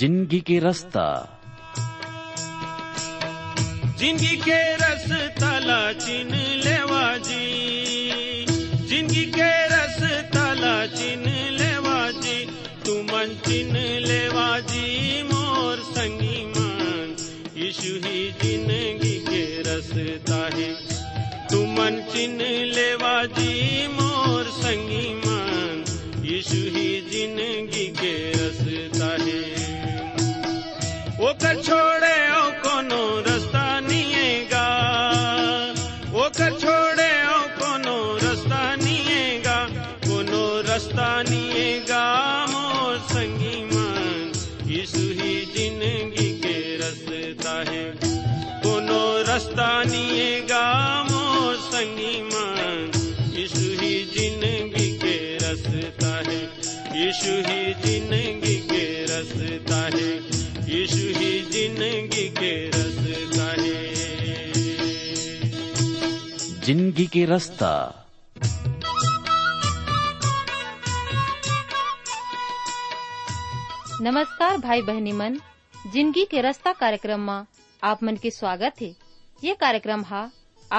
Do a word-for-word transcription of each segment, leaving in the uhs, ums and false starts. जिंदगी के रास्ता, जिंदगी के रस तला चिन लेवा जी, जिंदगी के रस तला चिन लेवा जी, तू मन चिन लेवा जी मोर संगी मान, यीशु ही जिंदगी के रस ताहे, तू मन चिन लेवा जी मोर संगी मान, यीशु ही जिंदगी के रस ताहे। वो कर छोड़े ओ कोनो रास्ता निएगा, वो कर छोड़े ओ कोनो रास्ता निएगा, कोनो रास्ता निएगा मोर संगी मान, यीशु ही जिंदगी के रास्ता है, कोनो रास्ता निएगा मोर संगी मान, यीशु ही जिंदगी के रास्ता है, यीशु ही जिंदगी के रास्ता है, यीशु ही जिंदगी के रास्ता है। जिंदगी के रास्ता, नमस्कार भाई बहनी मन, जिंदगी के रास्ता कार्यक्रम में आप मन के स्वागत है। ये कार्यक्रम हा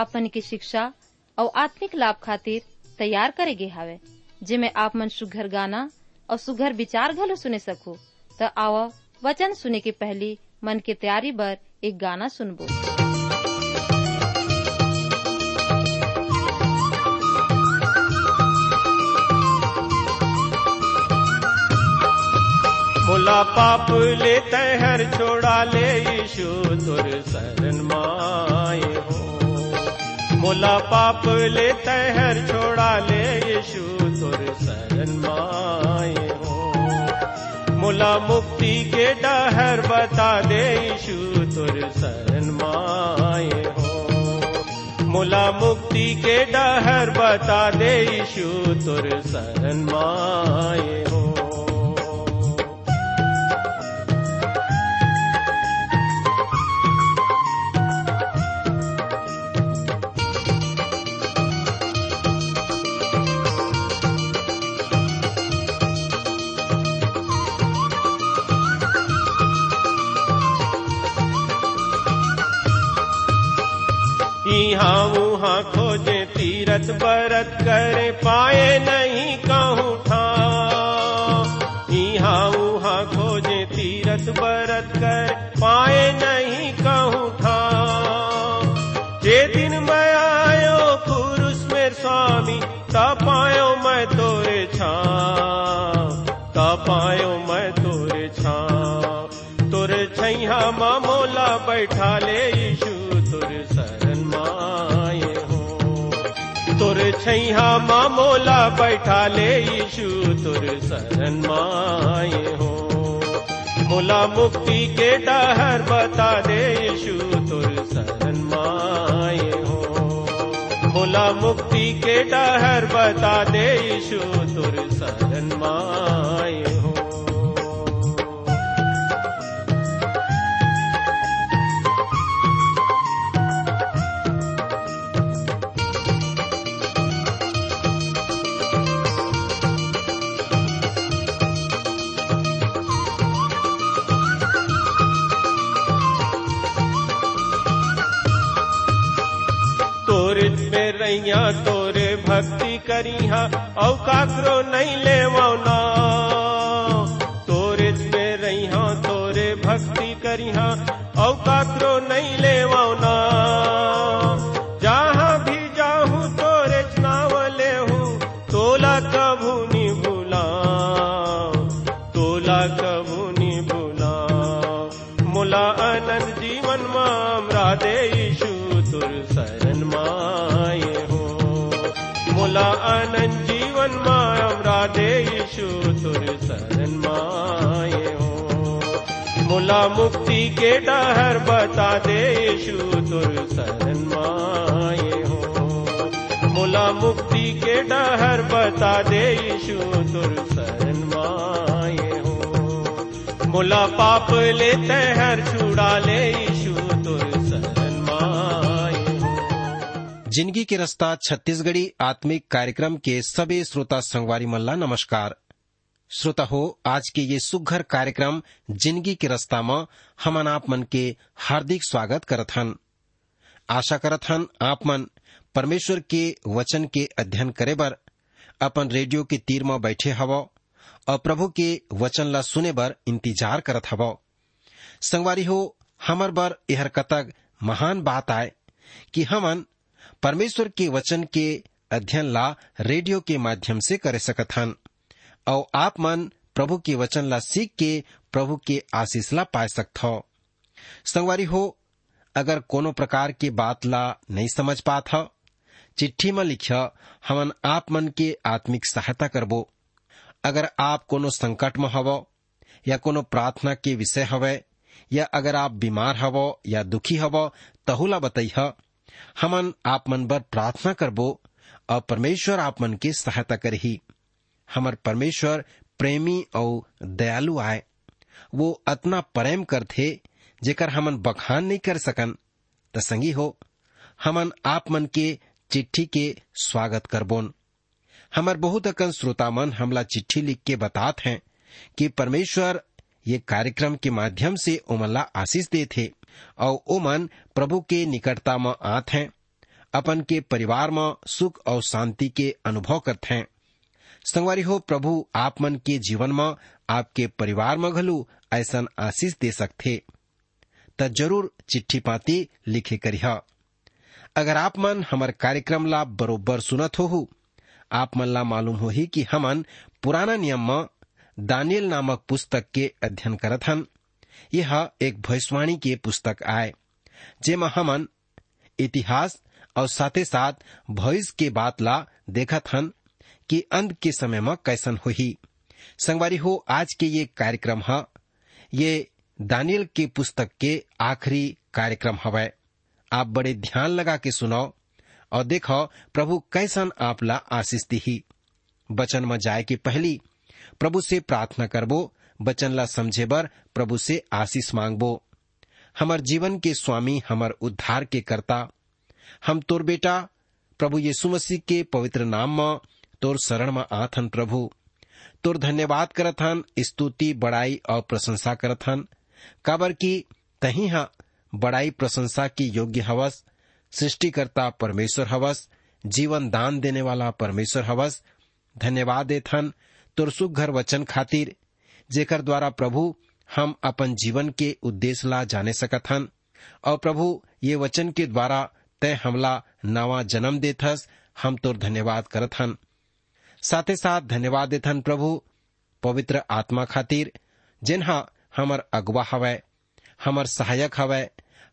आप मन की शिक्षा और आत्मिक लाभ खातिर तैयार करेगे हवे, जिमे आप मन सुघर गाना और सुघर विचार घलो सुने सको। तो आओ वचन सुने के पहले मन के तैयारी बर एक गाना सुनबो। मोला पाप ले तहर छोड़ा ले यीशु तोर शरण माए हो, मोला पाप ले तहर छोड़ा ले यीशु तोर शरण माए हो, मोला मुक्ति के डहर बता दे यीशु तोर शरण माए हो, मोला मुक्ति के डहर बता दे यीशु तोर शरण माए हो। यहाँ वहाँ खोजे तीरथ बरत करे पाए नहीं कहूँ ठाव, यहाँ वहाँ खोजे तीरथ बरत कर पाए नहीं कहूँ ठाव, ये दिन मैं आयो पुरुष मेरे स्वामी, तब आयो मैं तोरे छाव, तब आयो मैं तोरे छाव, तोरे छैया माँ मोला बैठा ले यीशु तोरे शरण माए हो, तोरे छैया माँ मोला बैठा ले यीशु तोरे शरण माए हो, मोला मुक्ति के डहर बता दे यीशु तोरे शरण माए हो, मोला मुक्ति के डहर बता दे यीशु तोरे शरण माए हो। रैया तोरे भक्ति करिया औ काकरो नहीं लेवाना, तोरे पे रैया तोरे भक्ति करिया औ काकरो नहीं लेवाना, जहाँ भी जाहू तोरे नाव लेहू, तोला कभू नी भूला, तोला कभू नी भूला, मोला आनंद जीवन माम राधे यीशु तोर शरण माए हो, मोला आनंद जीवन माम राधे यीशु तोर शरण माए हो, मोला मुक्ति के डहर बता दे यीशु तोर शरण माए हो, मोला मुक्ति के डहर बता दे यीशु तोर शरण माए हो, मोला पाप ले तहर छुड़ा ले यीशु तोर शरण माए। जिंदगी के रास्ता छत्तीसगढ़ी आत्मिक कार्यक्रम के सभी श्रोता संगवारी मल्ला नमस्कार। श्रोता हो, आज के ये सुघर कार्यक्रम जिंदगी के रास्ता में हमन आप मन के हार्दिक स्वागत करत हन। आशा करत हन आप मन परमेश्वर के वचन के अध्ययन करे बर अपन रेडियो के तीर में बैठे हव और प्रभु के वचन ला सुने बर इंतजार करत हव। संगवारी हो, हमर बर एहर कतक महान बात आए कि हमन परमेश्वर के वचन के अध्ययन ला रेडियो के माध्यम से करे सकत हन और आप मन प्रभु के वचन ला सीख के प्रभु के आशीष ला पाए सकत हो। संगवारी हो, अगर कोनो प्रकार के बात ला नहीं समझ पात हो, चिट्ठी में लिखिया, हमन आप मन के आत्मिक सहायता करबो। अगर आप कोनो संकट में हवो या कोनो प्रार्थना के विषय हवे या अगर आप बीमार हवो या दुखी हवो तहुला बताइया, हमन आप मन बर प्रार्थना करबो और परमेश्वर आप मन के सहायता करही। हमर परमेश्वर प्रेमी और दयालु आए, वो अतना प्रेम करथे जेकर हमन बखान नहीं कर सकन। त संगी हो, हमन आप मन के चिट्ठी के स्वागत करबोन। हमर बहुत अकन श्रोता मन हमला चिट्ठी लिख के बतात हैं कि परमेश्वर ये कार्यक्रम के माध्यम से ओमला आशीष देते और ओमन प्रभु के निकटता में आत हैं, अपन के परिवार में सुख और शांति के अनुभव करते हैं। संगवारी हो, प्रभु आप मन के जीवन में आपके परिवार में घलू ऐसा आशीष दे सकते। त जरूर चिट्ठी पाती लिखे करिहा। अगर आप मन हमर कार्यक्रम ला बरोबर सुनत होहु, आप मन ला मालूम होही कि हमन पुराना नियम में दानिय्येल नामक पुस्तक के अध्ययन करत हन। यह एक भविष्यवाणी के पुस्तक आए जेमा हमन इतिहास और साथे साथ भविष्य के बात ला देखत हन कि अंत के समय में कैसन होही। संगवारी हो, आज के ये कार्यक्रम है ये दानिय्येल के पुस्तक के आखिरी कार्यक्रम हवै। आप बड़े ध्यान लगा के सुनाओ और देखो प्रभु कैसन आप ला आशीष दिही। बचन में जाए के पहली प्रभु से प्रार्थना करबो, बचन ला समझे बर प्रभु से आशीष मांगबो। हमर जीवन के स्वामी, हमर उद्धार के कर्ता, हम तोर बेटा प्रभु यीशु मसीह के पवित्र नाम में तोर शरण में आथन। प्रभु तोर धन्यवाद करत हन, स्तुति बड़ाई और प्रशंसा करत हन, काबर की तही हा बड़ाई प्रशंसा की योग्य हवस। सृष्टिकर्ता परमेश्वर हवस, जीवन दान देने वाला परमेश्वर हवस। धन्यवाद देत हन तोर सुघर वचन खातिर, जेकर द्वारा प्रभु हम अपन जीवन के उद्देश्य ला जाने सकत हन। और प्रभु ये वचन के द्वारा तय हमला नवा जन्म देथस, हम तोर धन्यवाद करत हन। साथे साथ धन्यवाद देत हन प्रभु पवित्र आत्मा खातिर, जिन्हा हमर अगुवा हवै, हमर सहायक हवै,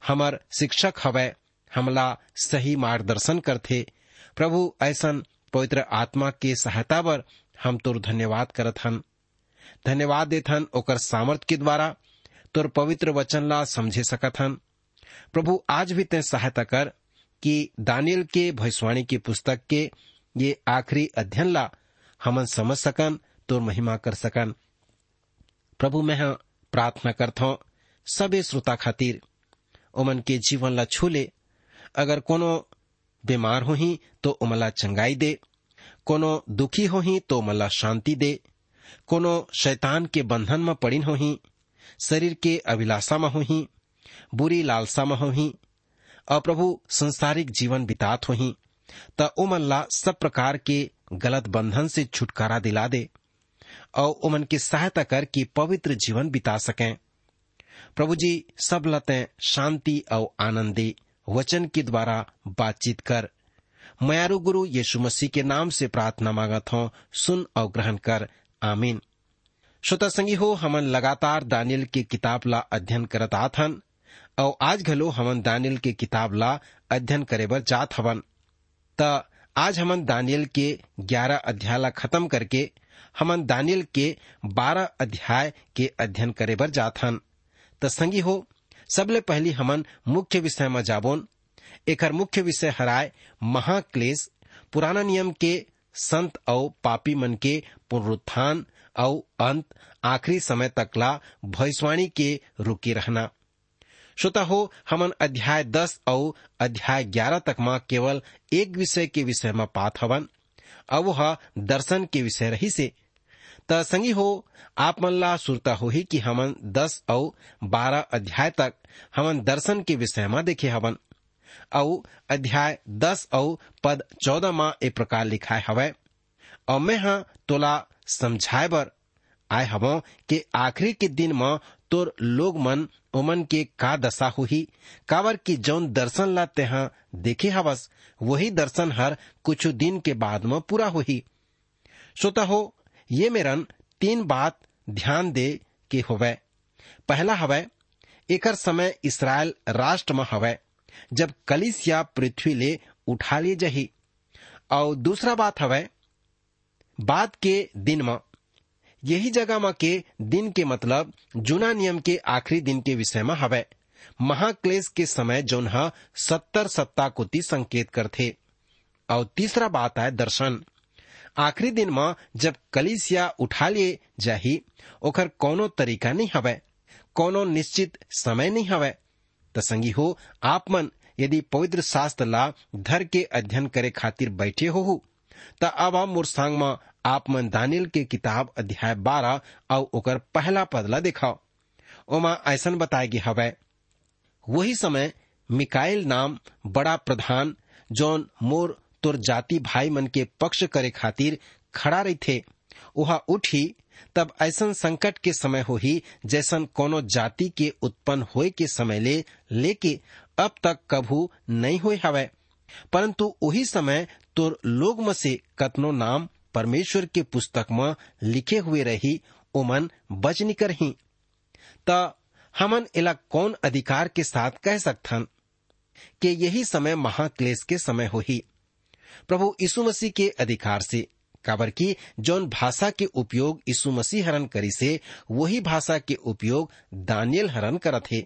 हमर शिक्षक हवै, हमला सही मार्गदर्शन करथे। प्रभु ऐसन पवित्र आत्मा के सहायता बर हम तोर धन्यवाद करत हन। धन्यवाद देत हन ओकर सामर्थ के द्वारा तोर पवित्र वचन ला समझे सकत हन। प्रभु आज भी ते सहायता कर कि दानिय्येल के भविष्यवाणी की पुस्तक के ये आखिरी अध्ययन ला हमन समझ सकन, तोर महिमा कर सकन। प्रभु मैं प्रार्थना करता हूं सबे श्रोता खातिर, ओमन के जीवन ला छूले। अगर कोनो बीमार होही तो ओमला चंगाई दे, कोनो दुखी होही तो ओमला शांति दे, कोनो शैतान के बंधन में पड़ीन होही, शरीर के अभिलाषा में होही, बुरी लालसा में होही और प्रभु संसारिक जीवन बितात होही, त ओमन ला सब प्रकार के गलत बंधन से छुटकारा दिला दे और ओमन की सहायता कर कि पवित्र जीवन बिता सकें। प्रभु जी सब लतें शांति और आनंदी वचन के द्वारा बातचीत कर। मयारू गुरु यीशु मसीह के नाम से प्रार्थना मांगत हूं, सुन और ग्रहण कर। आमीन। श्रोता संगी हो, हमन लगातार दानिय्येल के किताब ला अध्ययन करत आथन और आज घलो हमन दानिय्येल के किताब ला अध्ययन करे बर जात हवन। त आज हमन दानिय्येल के ग्यारह अध्याय ला खत्म करके हमन दानिय्येल के बारह अध्याय के अध्ययन करे बर जात हन। त संगी हो, सबले पहली हमन मुख्य विषय में जाबोन। एकर मुख्य विषय हराय महाक्लेश, पुराना नियम के संत और पापी मन के पुनरुत्थान और अंत आखिरी समय तक ला भविष्यवाणी के रुकी रहना। श्रोता हो, हमन अध्याय दस और अध्याय ग्यारह तक मां केवल एक विषय के विषय में पात हवन और वह दर्शन के विषय रही से। त संगी हो आप मन ला सुरता होही कि हमन दस अउ बारह अध्याय तक हमन दर्शन के विषय में देखे हवन अउ अध्याय दस अउ पद चौदह मा ए प्रकार लिखाए हवय। और मैं हा तोला समझाए बर आए हवो के आखिरी के दिन मा तोर लोग मन ओमन के का दशा होही, कावर की जौन दर्शन ला तेहा देखे हवस वही दर्शन हर कुछ दिन के बाद में पूरा होही। सोता हो ये मेरन तीन बात ध्यान दे के होवे। पहला हवय एकर समय इस्राएल राष्ट्र में हवय जब कलीसिया पृथ्वी ले उठा लिए जही। और दूसरा बात हवय बाद के दिन में, यही जगह में के दिन के मतलब जुना नियम के आखिरी दिन के विषय में हवय। महाक्लेश के समय जोन हा सत्तर सत्ता कोती संकेत करथे। और तीसरा बात है दर्शन आखिरी दिन में जब कलीसिया उठा लिए जाही ओखर कोनो तरीका नहीं हवय, कोनो निश्चित समय नहीं हवय। त संगी हो आप मन यदि पवित्र शास्त्र ला धर के अध्ययन करे खातिर बैठे हो त अब हम मोर संग में आप मन दानिय्येल के किताब अध्याय बारह और ओकर पहला पदला देखाओ। ओमा ऐसन बताए गे हवय वही समय मिकाएल नाम बड़ा प्रधान जोन मोर तोर जाति भाई मन के पक्ष करे खातिर खड़ा रही थे उहा उठी। तब ऐसन संकट के समय होही जैसन कोनो जाति के उत्पन्न होए के समय ले लेके अब तक कभू नहीं होए हवय। परंतु उही समय तोर लोग में से कतनो नाम परमेश्वर के पुस्तक में लिखे हुए रही ओमन बच निकरही। त हमन एला कौन अधिकार के साथ कह सकथन कि यही समय महाक्लेश के समय होही? प्रभु यीशु मसीह के अधिकार से, काबर की जौन भाषा के उपयोग यीशु मसीह हरन करी से वही भाषा के उपयोग दानिय्येल हरन करथे।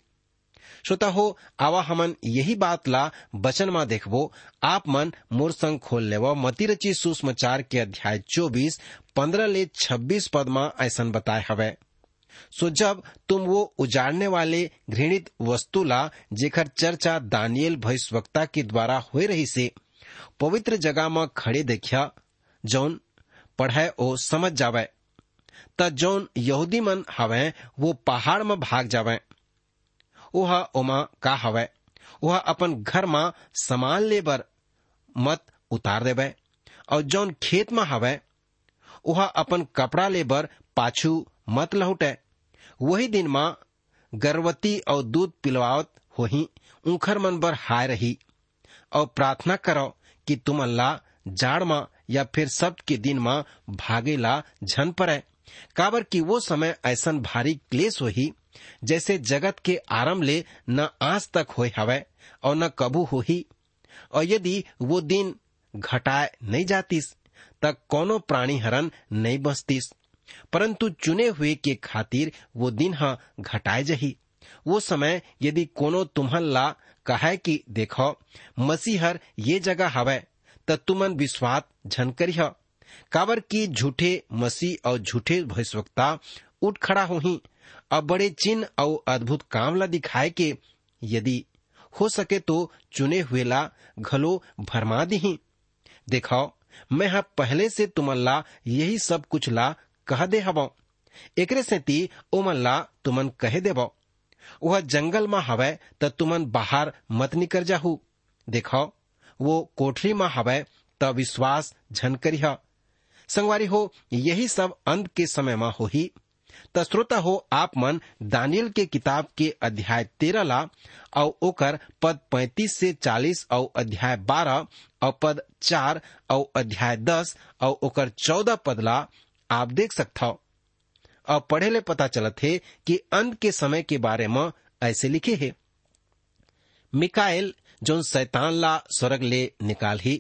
श्रोता हो आवा हमन यही बात ला बचन मा देखबो। आप मन मोर संग खोल लेवा मती रची सुसमाचार के अध्याय चौबीस पंद्रह ले छब्बीस पद मा ऐसन बताए हवय। सो जब तुम वो उजाड़ने वाले घृणित वस्तु ला जेखर चर्चा दानिय्येल भविष्यवक्ता के द्वारा हो रही से पवित्र जगह में खड़े देखिया जौन पढ़े ओ समझ जावे, त जौन यहूदी मन हवय वो पहाड़ में भाग जावे। ओहा ओमा का हवय ओहा अपन घर मा सामान ले बर मत उतार देवे, और जौन खेत मा हवय ओहा अपन कपड़ा ले बर पाछू मत लहुटे। वही दिन मा गर्भवती और दूध पिलवावत होही उखर मन बर हाय रही। और प्रार्थना करो कि तुम अल्लाह जाड़ मा या फिर सब्त के दिन मा भागेला झन पड़े, काबर कि वो समय ऐसन भारी क्लेश होही जैसे जगत के आरंभ ले न आज तक होए हवय और न कबू होही। और यदि वो दिन घटाए नहीं जातीस तक कोनो प्राणी हरन नहीं बचतीस, परंतु चुने हुए के खातिर वो दिन हा घटाए जही। वो समय यदि कोनो तुम्हन ला कहे कि देखो मसीहर ये जगह हवय त तुमन विश्वास झन करिह, काबर की झूठे मसीह और झूठे भविष्यवक्ता उठ खड़ा होही और बड़े चिन्ह और अद्भुत काम ला दिखाए के यदि हो सके तो चुने हुए ला घलो भरमा दीही। देखो मैं हा पहले से तुमन ला यही सब कुछ ला कह दे हवो, एकरे सेती ओमन ला तुमन कहे देवो वह जंगल मा हवय त तुमन बाहर मत निकर जाहू। देखो वो कोठरी मा हवय त विश्वास झन करिह। संगवारी हो यही सब अंत के समय मा होही। त श्रोता हो आप मन दानिय्येल के किताब के अध्याय तेरह ला और ओकर पद पैंतीस से चालीस और अध्याय बारह और पद चार और अध्याय दस और ओकर चौदह पद ला आप देख सकता हो। और पढ़े ले पता चलत है कि अंत के समय के बारे में ऐसे लिखे है। मिकाएल जोन शैतान ला स्वर्ग ले निकाल ही।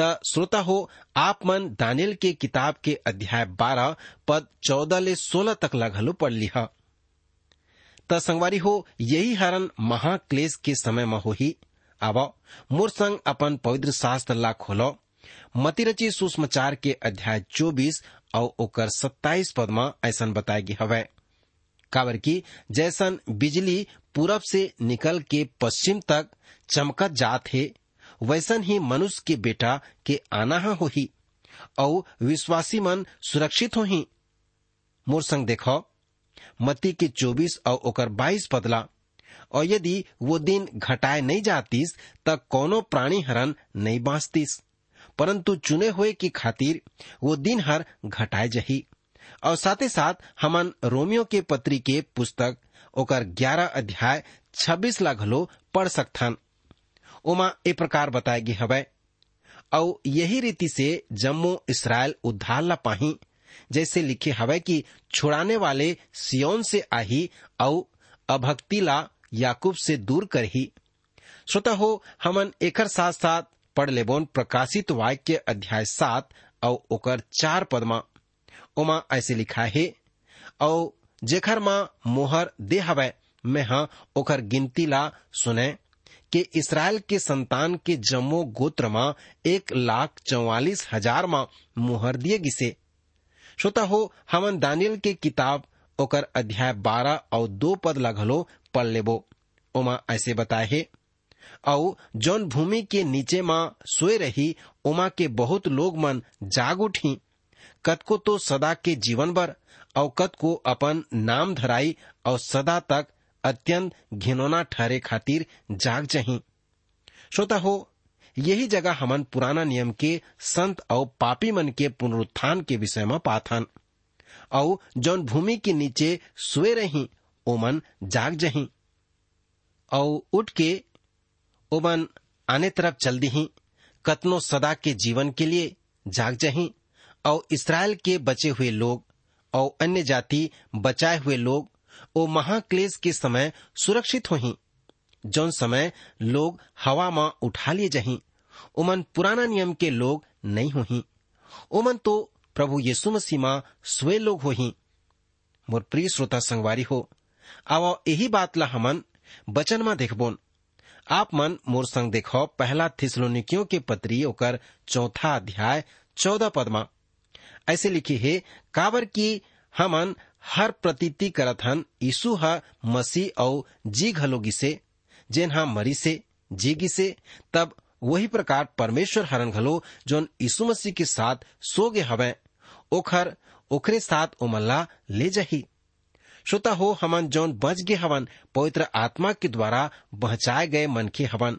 त श्रोता हो आप मन दानिय्येल के किताब के अध्याय बारह पद चौदह ले सोलह तक ला घलो पढ़ लिहा। त संगवारी हो यही हरन महाक्लेश के समय में होही। आवा मोर संग अपन पवित्र शास्त्र ला खोलो मती रची सुसमाचार के अध्याय चौबीस और ओकर सत्ताईस पद मा ऐसन बताए गे हवय, काबर की जैसन बिजली पूरब से निकल के पश्चिम तक चमकत जात है वैसन ही मनुष्य के बेटा के आना होही। और विश्वासी मन सुरक्षित होही मोर संग देखो मत्ती के चौबीस और ओकर बाईस पदला। और यदि वो दिन घटाए नहीं जातीस त कोनो प्राणी हरन नहीं बाँचतीस, परंतु चुने हुए की खातिर वो दिन हर घटाए जही। और साथे साथ हमन रोमियो के पत्री के पुस्तक ओकर ग्यारह अध्याय छब्बीस ला घलो पढ़ सकथन। ओमा ए प्रकार बताए गे हवय, और यही रीति से जम्मू इसराइल उद्धार ला पाही, जैसे लिखे हवय कि छुड़ाने वाले सियोन से आही और अभक्ति ला याकूब से दूर करही। श्रोता हो, हमन एकर साथ साथ पढ़ लेबोन प्रकाशित वाक्य अध्याय सात और ओकर चार पदमा। ओमा ऐसे लिखा है, और जेखर माँ मोहर दे हवय मैं हा ओकर गिनती ला सुने के इसराइल के संतान के जम्मो गोत्र माँ एक लाख चौवालीस हजार माँ मोहर दिए गिसे। श्रोता हो, हमन दानिय्येल के किताब ओकर अध्याय बारह और दो पद ला घलो पढ़ लेबो। ओमा ऐसे बताए है, और जौन भूमि के नीचे माँ सोए रही ओमा के बहुत लोग मन जाग उठी, कतको तो सदा के जीवन बर और कतको अपन नाम धराई और सदा तक अत्यंत घिनौना ठहरे खातिर जाग जही। श्रोता हो, यही जगह हमन पुराना नियम के संत और पापी मन के पुनरुत्थान के विषय में पाथन, और जौन भूमि के नीचे सोए रही ओमन जाग जही और उठ के ओमन आने तरफ चल दही, कतनो सदा के जीवन के लिए जाग जही। और इसराइल के बचे हुए लोग और अन्य जाति बचाए हुए लोग ओ महाक्लेश के समय सुरक्षित होही, जौन समय लोग हवा मां उठा लिए जही ओमन पुराना नियम के लोग नहीं होही, ओमन तो प्रभु यीशु मसीह मां स्वे लोग होही। मोर प्रिय श्रोता संगवारी हो, आवा यही बात ला हमन बचन मां देखबोन। आप मन मोर संग देखो पहला थिस्सलुनीकियों के पत्री ओकर चौथा अध्याय चौदह पद मां ऐसे लिखी है, काबर की हमन हर प्रतीति करत हन यीशु ह मसीह और जी घलो गिसे, जेन हा मरी से जी गिसे, तब वही प्रकार परमेश्वर हरन घलो जोन यीशु मसीह के साथ सो गे हवे ओखर ओखरे साथ उमल्ला ले जाही। श्रोता हो, हमन जोन बच गे हवन पवित्र आत्मा के द्वारा बहचाए गए मनखे हवन,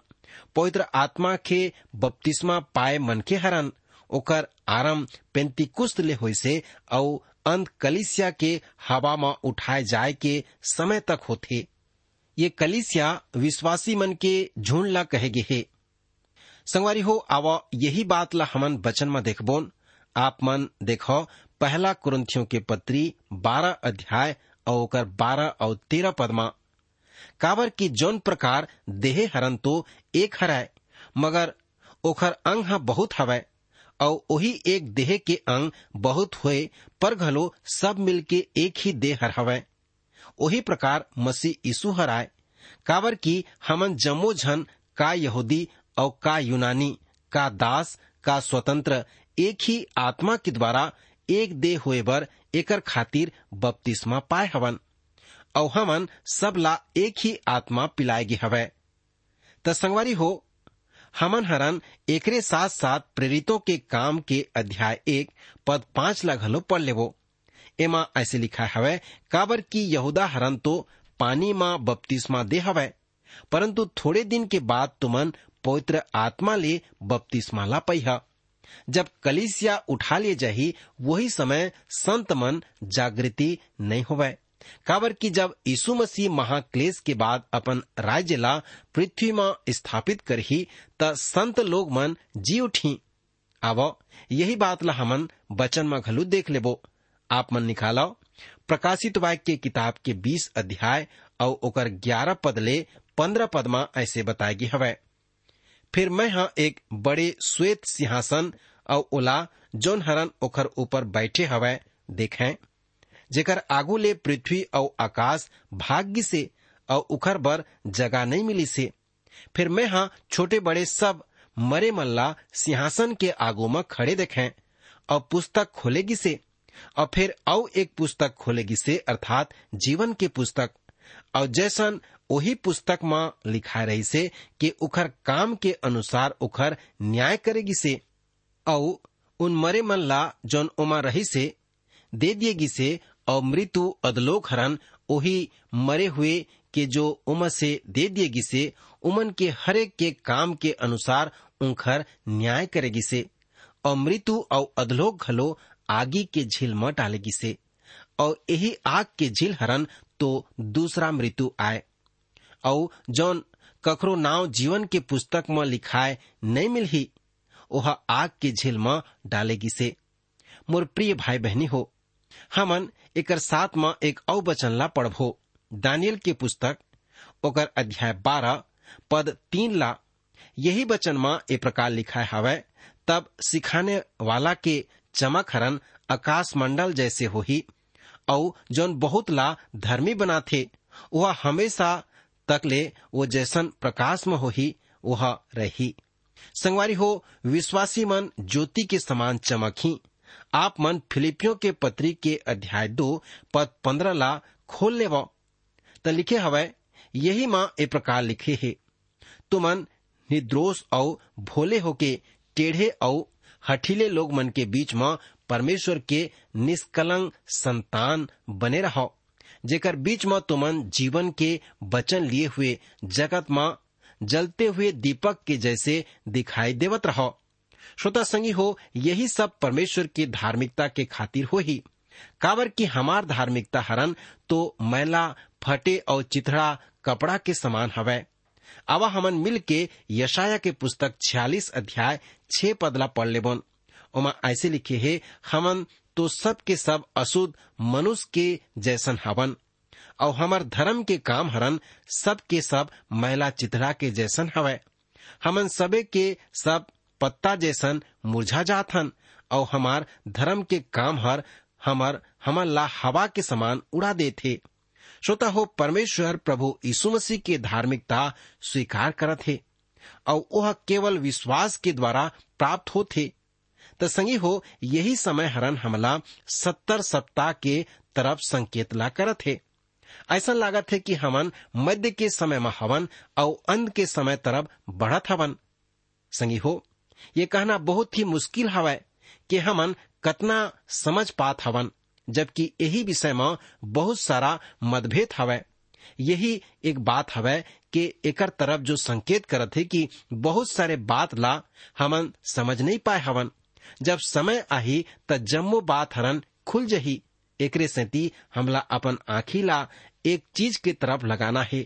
पवित्र आत्मा के बपतिस्मा पाए मनखे हरन। ओकर आरम पेंतीकुस्त ले होई से और अंत कलीसिया के हवा में उठाए जाए के समय तक होथे। ये कलीसिया विश्वासी मन के झुंड ला कहे गे हे। संगवारी हो, आवा यही बात ला हमन बचन में देखबोन। आप मन देखो पहला कुरिन्थियों के पत्री बारह अध्याय और ओकर बारह और तेरह पदमा, काबर की जौन प्रकार देहे हरन तो एक हराय, मगर ओखर अंग हा बहुत हवय, और वही एक देह के अंग बहुत हुए पर घलो सब मिलके एक ही देह हर हवय। वही प्रकार मसीह यीशु हर आए, काबर की हमन जम्मो झन का यहूदी और का यूनानी, का दास का स्वतंत्र, एक ही आत्मा के द्वारा एक देह हुए बर एकर खातिर बपतिस्मा पाए हवन, और हमन सब ला एक ही आत्मा पिलाए गे हवय। त संगवारी हो, हमन हरन एकरे साथ साथ प्रेरितों के काम के अध्याय एक पद पांच ला घलो पढ़ लेवो। एमा ऐसे लिखा हवय, काबर की यहूदा हरन तो पानी मां बपतिस्मा दे हवय, परंतु थोड़े दिन के बाद तुमन पवित्र आत्मा ले बपतिस्मा ला पैहा। जब कलीसिया उठा ले जाही वही समय संत मन जागृति नहीं होवय, काबर की जब यीशु मसीह महाक्लेश के बाद अपन राज्य ला पृथ्वी मां स्थापित करही त संत लोग मन जी उठी। आवो यही बात ला हमन बचन में घलू देख लेबो। आप मन निकालो प्रकाशित वाक्य किताब के बीस अध्याय और ओकर ग्यारह पद ले पंद्रह पद मां ऐसे बताए गे हवय, फिर मैं हा एक बड़े श्वेत सिंहासन और ओला जौन हरन ओखर ऊपर बैठे हवय देखें, जेकर आगू ले पृथ्वी और आकाश भाग्य से और उखर बर जगह नहीं मिली से। फिर मैं हा छोटे बड़े सब मरे मल्ला सिंहासन के आगू में खड़े देखें, और पुस्तक खोलेगी से, और फिर और एक पुस्तक खोलेगी से, अर्थात जीवन के पुस्तक, और जैसन वही पुस्तक माँ लिखा रही से कि उखर काम के अनुसार उखर न्याय करेगी से, और उन मरे मल्ला जौन उमा रही से दे दिएगी से, और मृत्यु अधलोक हरण ओही मरे हुए के जो उमर से दे दिएगी से उमन के हरेक के काम के अनुसार उनखर न्याय करेगी से और मृत्यु और अधलोक घलो आगी के झील में डालेगी से और यही आग के झील हरन तो दूसरा मृत्यु आए और जौन कखरो नाव जीवन के पुस्तक में लिखाए नहीं मिलही ओहा आग के झील में डालेगी से। मोर प्रिय भाई बहनी हो, हमन एकर साथ में एक और वचन ला पढ़बो। दानिय्येल के पुस्तक ओकर अध्याय बारह पद तीन ला यही वचन में ए प्रकार लिखा हवे, तब सिखाने वाला के चमक हरन आकाश मंडल जैसे होही और जौन बहुत ला धर्मी बनाथे वह हमेशा तक ले वो जैसन प्रकाश में होही वह रही। संगवारी हो, विश्वासी मन ज्योति के समान चमकी। आप मन फिलिपियों के पत्री के अध्याय दो पद पंद्रह ला खोल ले त लिखे हवे, यही माँ ए प्रकार लिखे है, तुमन निर्दोष और भोले होके टेढ़े और हठीले लोग मन के बीच में परमेश्वर के निष्कलंक संतान बने रहो, जेकर बीच में तुमन जीवन के वचन लिए हुए जगत में जलते हुए दीपक के जैसे दिखाई देवत रहो। श्रोता संगी हो, यही सब परमेश्वर की धार्मिकता के खातिर हो ही, कावर की हमार धार्मिकता हरन तो मैला फटे और चिथड़ा कपड़ा के समान हवे। आवा हमन मिल के यशाया के पुस्तक छियालीस अध्याय छह पदला पढ़ लेबोन। ओमा ऐसे लिखे है, हमन तो सब के सब अशुद्ध मनुष्य के जैसन हवन और हमार धर्म के काम हरन सब के सब मैला चिथड़ा के जैसन हवे। हमन सबे के सब पत्ता जैसन मुरझा जात हन और हमार धर्म के काम हर हमार हमर ला हवा के समान उड़ा देते। श्रोता हो, परमेश्वर प्रभु यीशु मसीह के धार्मिकता स्वीकार करत है और वह केवल विश्वास के द्वारा प्राप्त होते। त संगी हो, यही समय हरन हमला सत्तर सप्ताह के तरफ संकेत ला करत है। ऐसा लागत है कि हमन मध्य के समय में हवन और अंत के समय तरफ बढ़त हवन। संगी हो, ये कहना बहुत ही मुश्किल हवै कि हमन कतना समझ पात हवन, जबकि यही विषय में बहुत सारा मतभेद हवै। यही एक बात हवै कि एकर तरफ जो संकेत करत है कि बहुत सारे बात ला हमन समझ नहीं पाए हवन। जब समय आही त जम्मो बात हरन खुल जही। एकरे सेती हमला अपन आँखी ला एक चीज के तरफ लगाना है।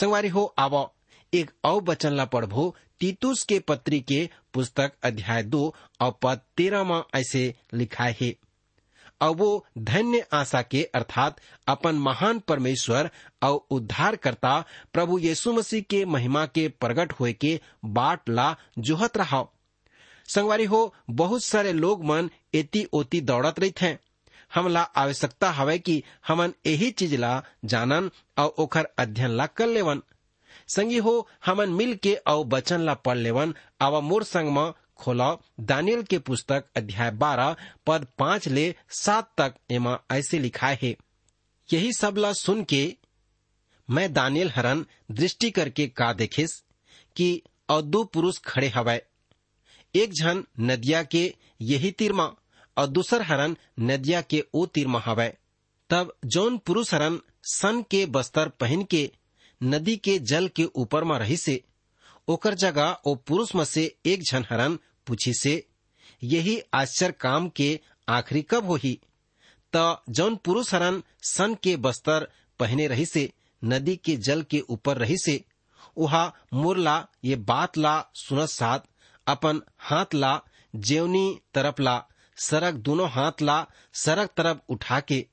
संगवारी हो, आवो एक और वचन ला पढ़बो। तीतुस के पत्री के पुस्तक अध्याय दो और पद तेरह में ऐसे लिखा है, और वो धन्य आशा के अर्थात अपन महान परमेश्वर और उद्धारकर्ता प्रभु यीशु मसीह के महिमा के प्रगट होए के बाट ला जोहत रहा। संगवारी हो, बहुत सारे लोग मन एती ओती दौड़त रहित हैं। हमला आवश्यकता हवे कि हमन यही चीज ला जानन और ओखर अध्ययन ला कर लेवन। संगी हो, हमन मिल के और बचन ला पढ़ लेवन। आवा मोर संग में खोला दानिय्येल के पुस्तक अध्याय बारह पद पांच ले सात तक एमा ऐसे लिखा है, यही सब ला सुन के मैं दानिय्येल हरन दृष्टि करके का देखिस कि और दो पुरुष खड़े हवै, एक झन नदिया के यही तीर मा और दूसर हरन नदिया के ओ तीर मा हवै। तब जौन पुरुष हरन सन के बस्तर पहन के नदी के जल के ऊपर में रही से ओकर जगह ओ पुरुष में से एक झन हरन पूछी से, यही आश्चर्य काम के आखिरी कब होही? त जौन पुरुष हरन सन के बस्तर पहने रही से नदी के जल के ऊपर रही से उहा मुरला ये बात ला सुनत साथ अपन हाथ ला जेवनी तरफ ला सरक दोनों हाथ ला सरक तरफ उठा के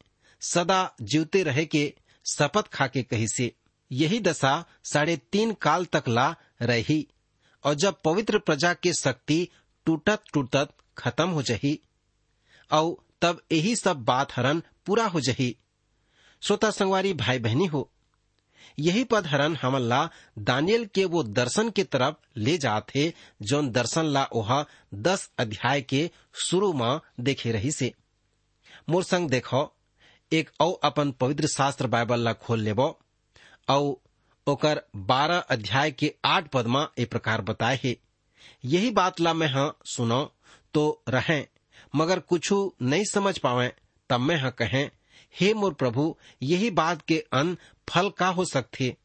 सदा जीवते रहे के शपथ खा के कही से, यही दशा साढ़े तीन काल तक ला रही और जब पवित्र प्रजा के शक्ति टूटत टूटत खत्म हो जही और तब यही सब बात हरन पूरा हो जही। श्रोता संगवारी भाई बहनी हो, यही पद हरन हमला दानिय्येल के वो दर्शन के तरफ ले जाते जौन दर्शन ला ओहा दस अध्याय के शुरू में देखे रही से। मोर संग देखो एक और अपन पवित्र शास्त्र बाइबल ला खोल लेबो और ओकर बारह अध्याय के आठ पद में ए प्रकार बताए है, यही बात ला मैं हाँ सुनो तो रहें मगर कुछ नहीं समझ पावे तब मैं हाँ कहें हे मोर प्रभु, यही बात के अन फल का हो सकथे।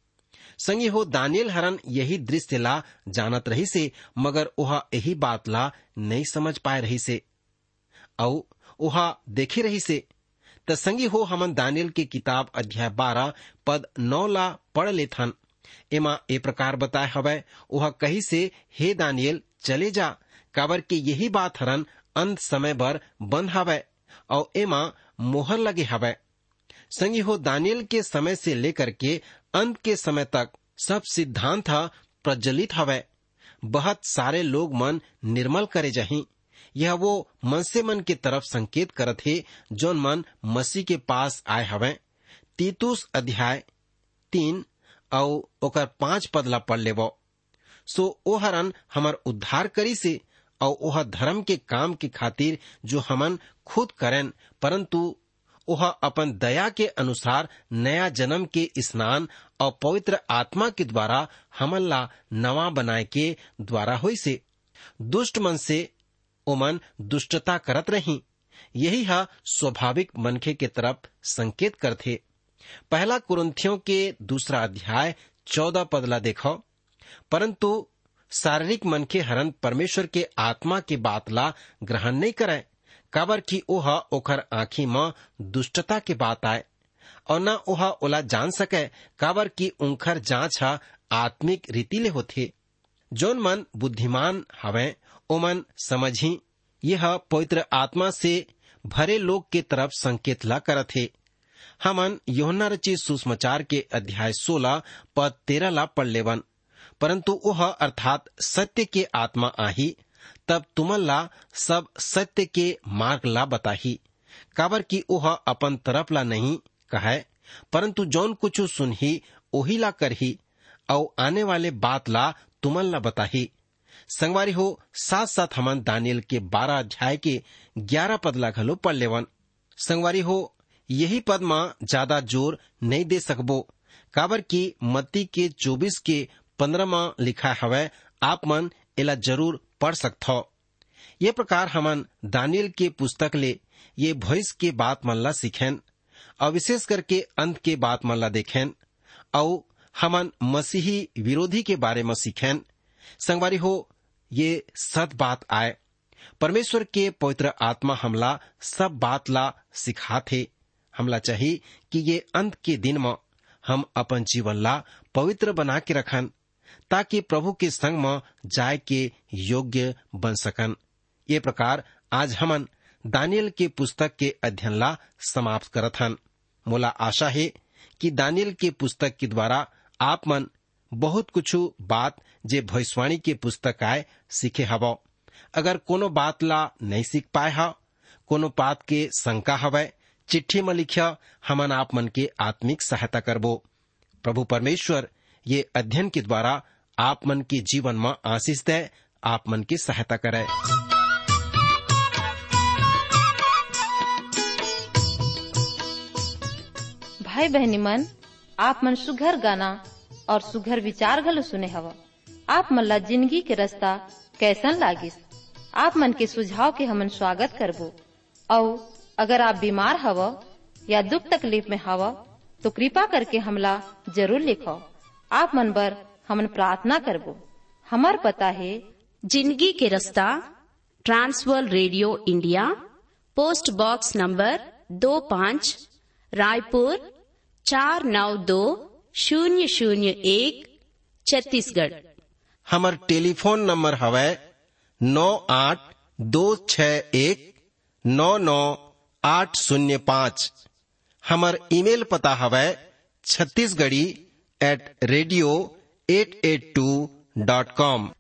संगी हो दानिय्येल हरन यही दृश्य ला जानत रही से, मगर ओहा यही बात ला नहीं समझ पाए रही से और ओहा देखी रही से। त संगी हो हमन दानिय्येल के किताब अध्याय बारह पद नौ ला पढ़ लेथन। एमा ए प्रकार बताए हवय, ओहा कही से, हे दानिय्येल चले जा, काबर के यही बात हरन अंत समय बर बंद हवय और एमा मोहर लगे हवय। संगी हो दानिय्येल के समय से लेकर के अंत के समय तक सब सिद्धांत प्रज्वलित हवय। बहुत सारे लोग मन निर्मल करे जाही। यह वो मन से मन के तरफ संकेत करत है जौन मन मसीह के पास आए हवय। तीतुस अध्याय तीन और ओकर पांच पदला पढ़ लेवो। सो ओहरन हमर उद्धार करी से और ओह धर्म के काम के खातिर जो हमन खुद करें, परंतु ओह अपन दया के अनुसार नया जन्म के स्नान और पवित्र आत्मा के द्वारा हमन ला नवा बनाए के द्वारा होई से। दुष्ट मन से ओमन दुष्टता करत रही। यही हा स्वाभाविक मनखे के तरफ संकेत करथे। पहला कुरिन्थियों के दूसरा अध्याय चौदह पदला देखो। परंतु शारीरिक मनखे हरन परमेश्वर के आत्मा के बात ला ग्रहण नहीं करे, काबर की ओहा ओखर आँखी में दुष्टता के बात आए और न ओहा ओला जान सके, काबर की उनखर जांच हा आत्मिक रीति ले होथे। जोन मन बुद्धिमान हवे ओमन समझी। यह पवित्र आत्मा से भरे लोग के तरफ संकेत ला करत है। हमन यूहन्ना रचित सुसमाचार के अध्याय सोलह पद तेरह ला पढ़ लेवन। परंतु ओह अर्थात सत्य के आत्मा आही, तब तुमन ला सब सत्य के मार्ग ला बताही, काबर की ओह अपन तरफ ला नहीं कहे, परंतु जौन कुछ सुनही ओही ला करही और आने वाले बात ला तुमन ला बताही। संगवारी हो, साथ साथ हमन दानिय्येल के बारह अध्याय के ग्यारह पद ला घलो पढ़ लेवन। संगवारी हो, यही पद मां ज्यादा जोर नहीं दे सकबो, काबर की मत्ती के चौबीस के पंद्रह मां लिखा हवय, आप मन एला जरूर पढ़ सकथो। ये प्रकार हमन दानिय्येल के पुस्तक ले ये भविष्य के बात मन ला सीखेन और विशेष करके अंत के बात मन ला देखेन और हमन मसीही विरोधी के बारे में सीखेन। संगवारी हो, ये सत बात आए। परमेश्वर के पवित्र आत्मा हमला सब बात ला सिखाथे। हमला चाहिए कि ये अंत के दिन में हम अपन जीवन ला पवित्र बना के रखन, ताकि प्रभु के संग में जाए के योग्य बन सकन। ये प्रकार आज हमन दानिय्येल के पुस्तक के अध्ययन ला समाप्त करत हन। मोला आशा है कि दानिय्येल के पुस्तक के द्वारा आप मन बहुत कुछ बात जे भविष्यवाणी के पुस्तक आए सीखे हवो। अगर कोनो बात ला नहीं सीख पाए हा, कोनो बात के शंका हवय, चिट्ठी में लिखिया, हमन आप मन के आत्मिक सहायता करबो। प्रभु परमेश्वर ये अध्ययन के द्वारा आप मन के जीवन में आशीष दे, आप मन की सहायता करे। भाई बहनी मन, आप मन सुघर गाना और सुघर विचार घलो सुने हवा। आप मन ला जिंदगी के रास्ता कैसन लागिस, आप मन के सुझाव के हमन स्वागत करबो। और अगर आप बीमार हवा या दुख तकलीफ में हवा तो कृपा करके हमला जरूर लिखो। आप मन बर हमन प्रार्थना करबो। हमार पता है जिंदगी के रास्ता, Trans World radio India, post box number दो पाँच रायपुर चार नौ दो शून्य शून्य एक छत्तीसगढ़। हमार टेलीफोन नंबर हवे नौ आठ दो छः एक नौ नौ आठ शून्य पाँच। हमार ईमेल पता हवै Chhattisgarhi at radio at at two dot com.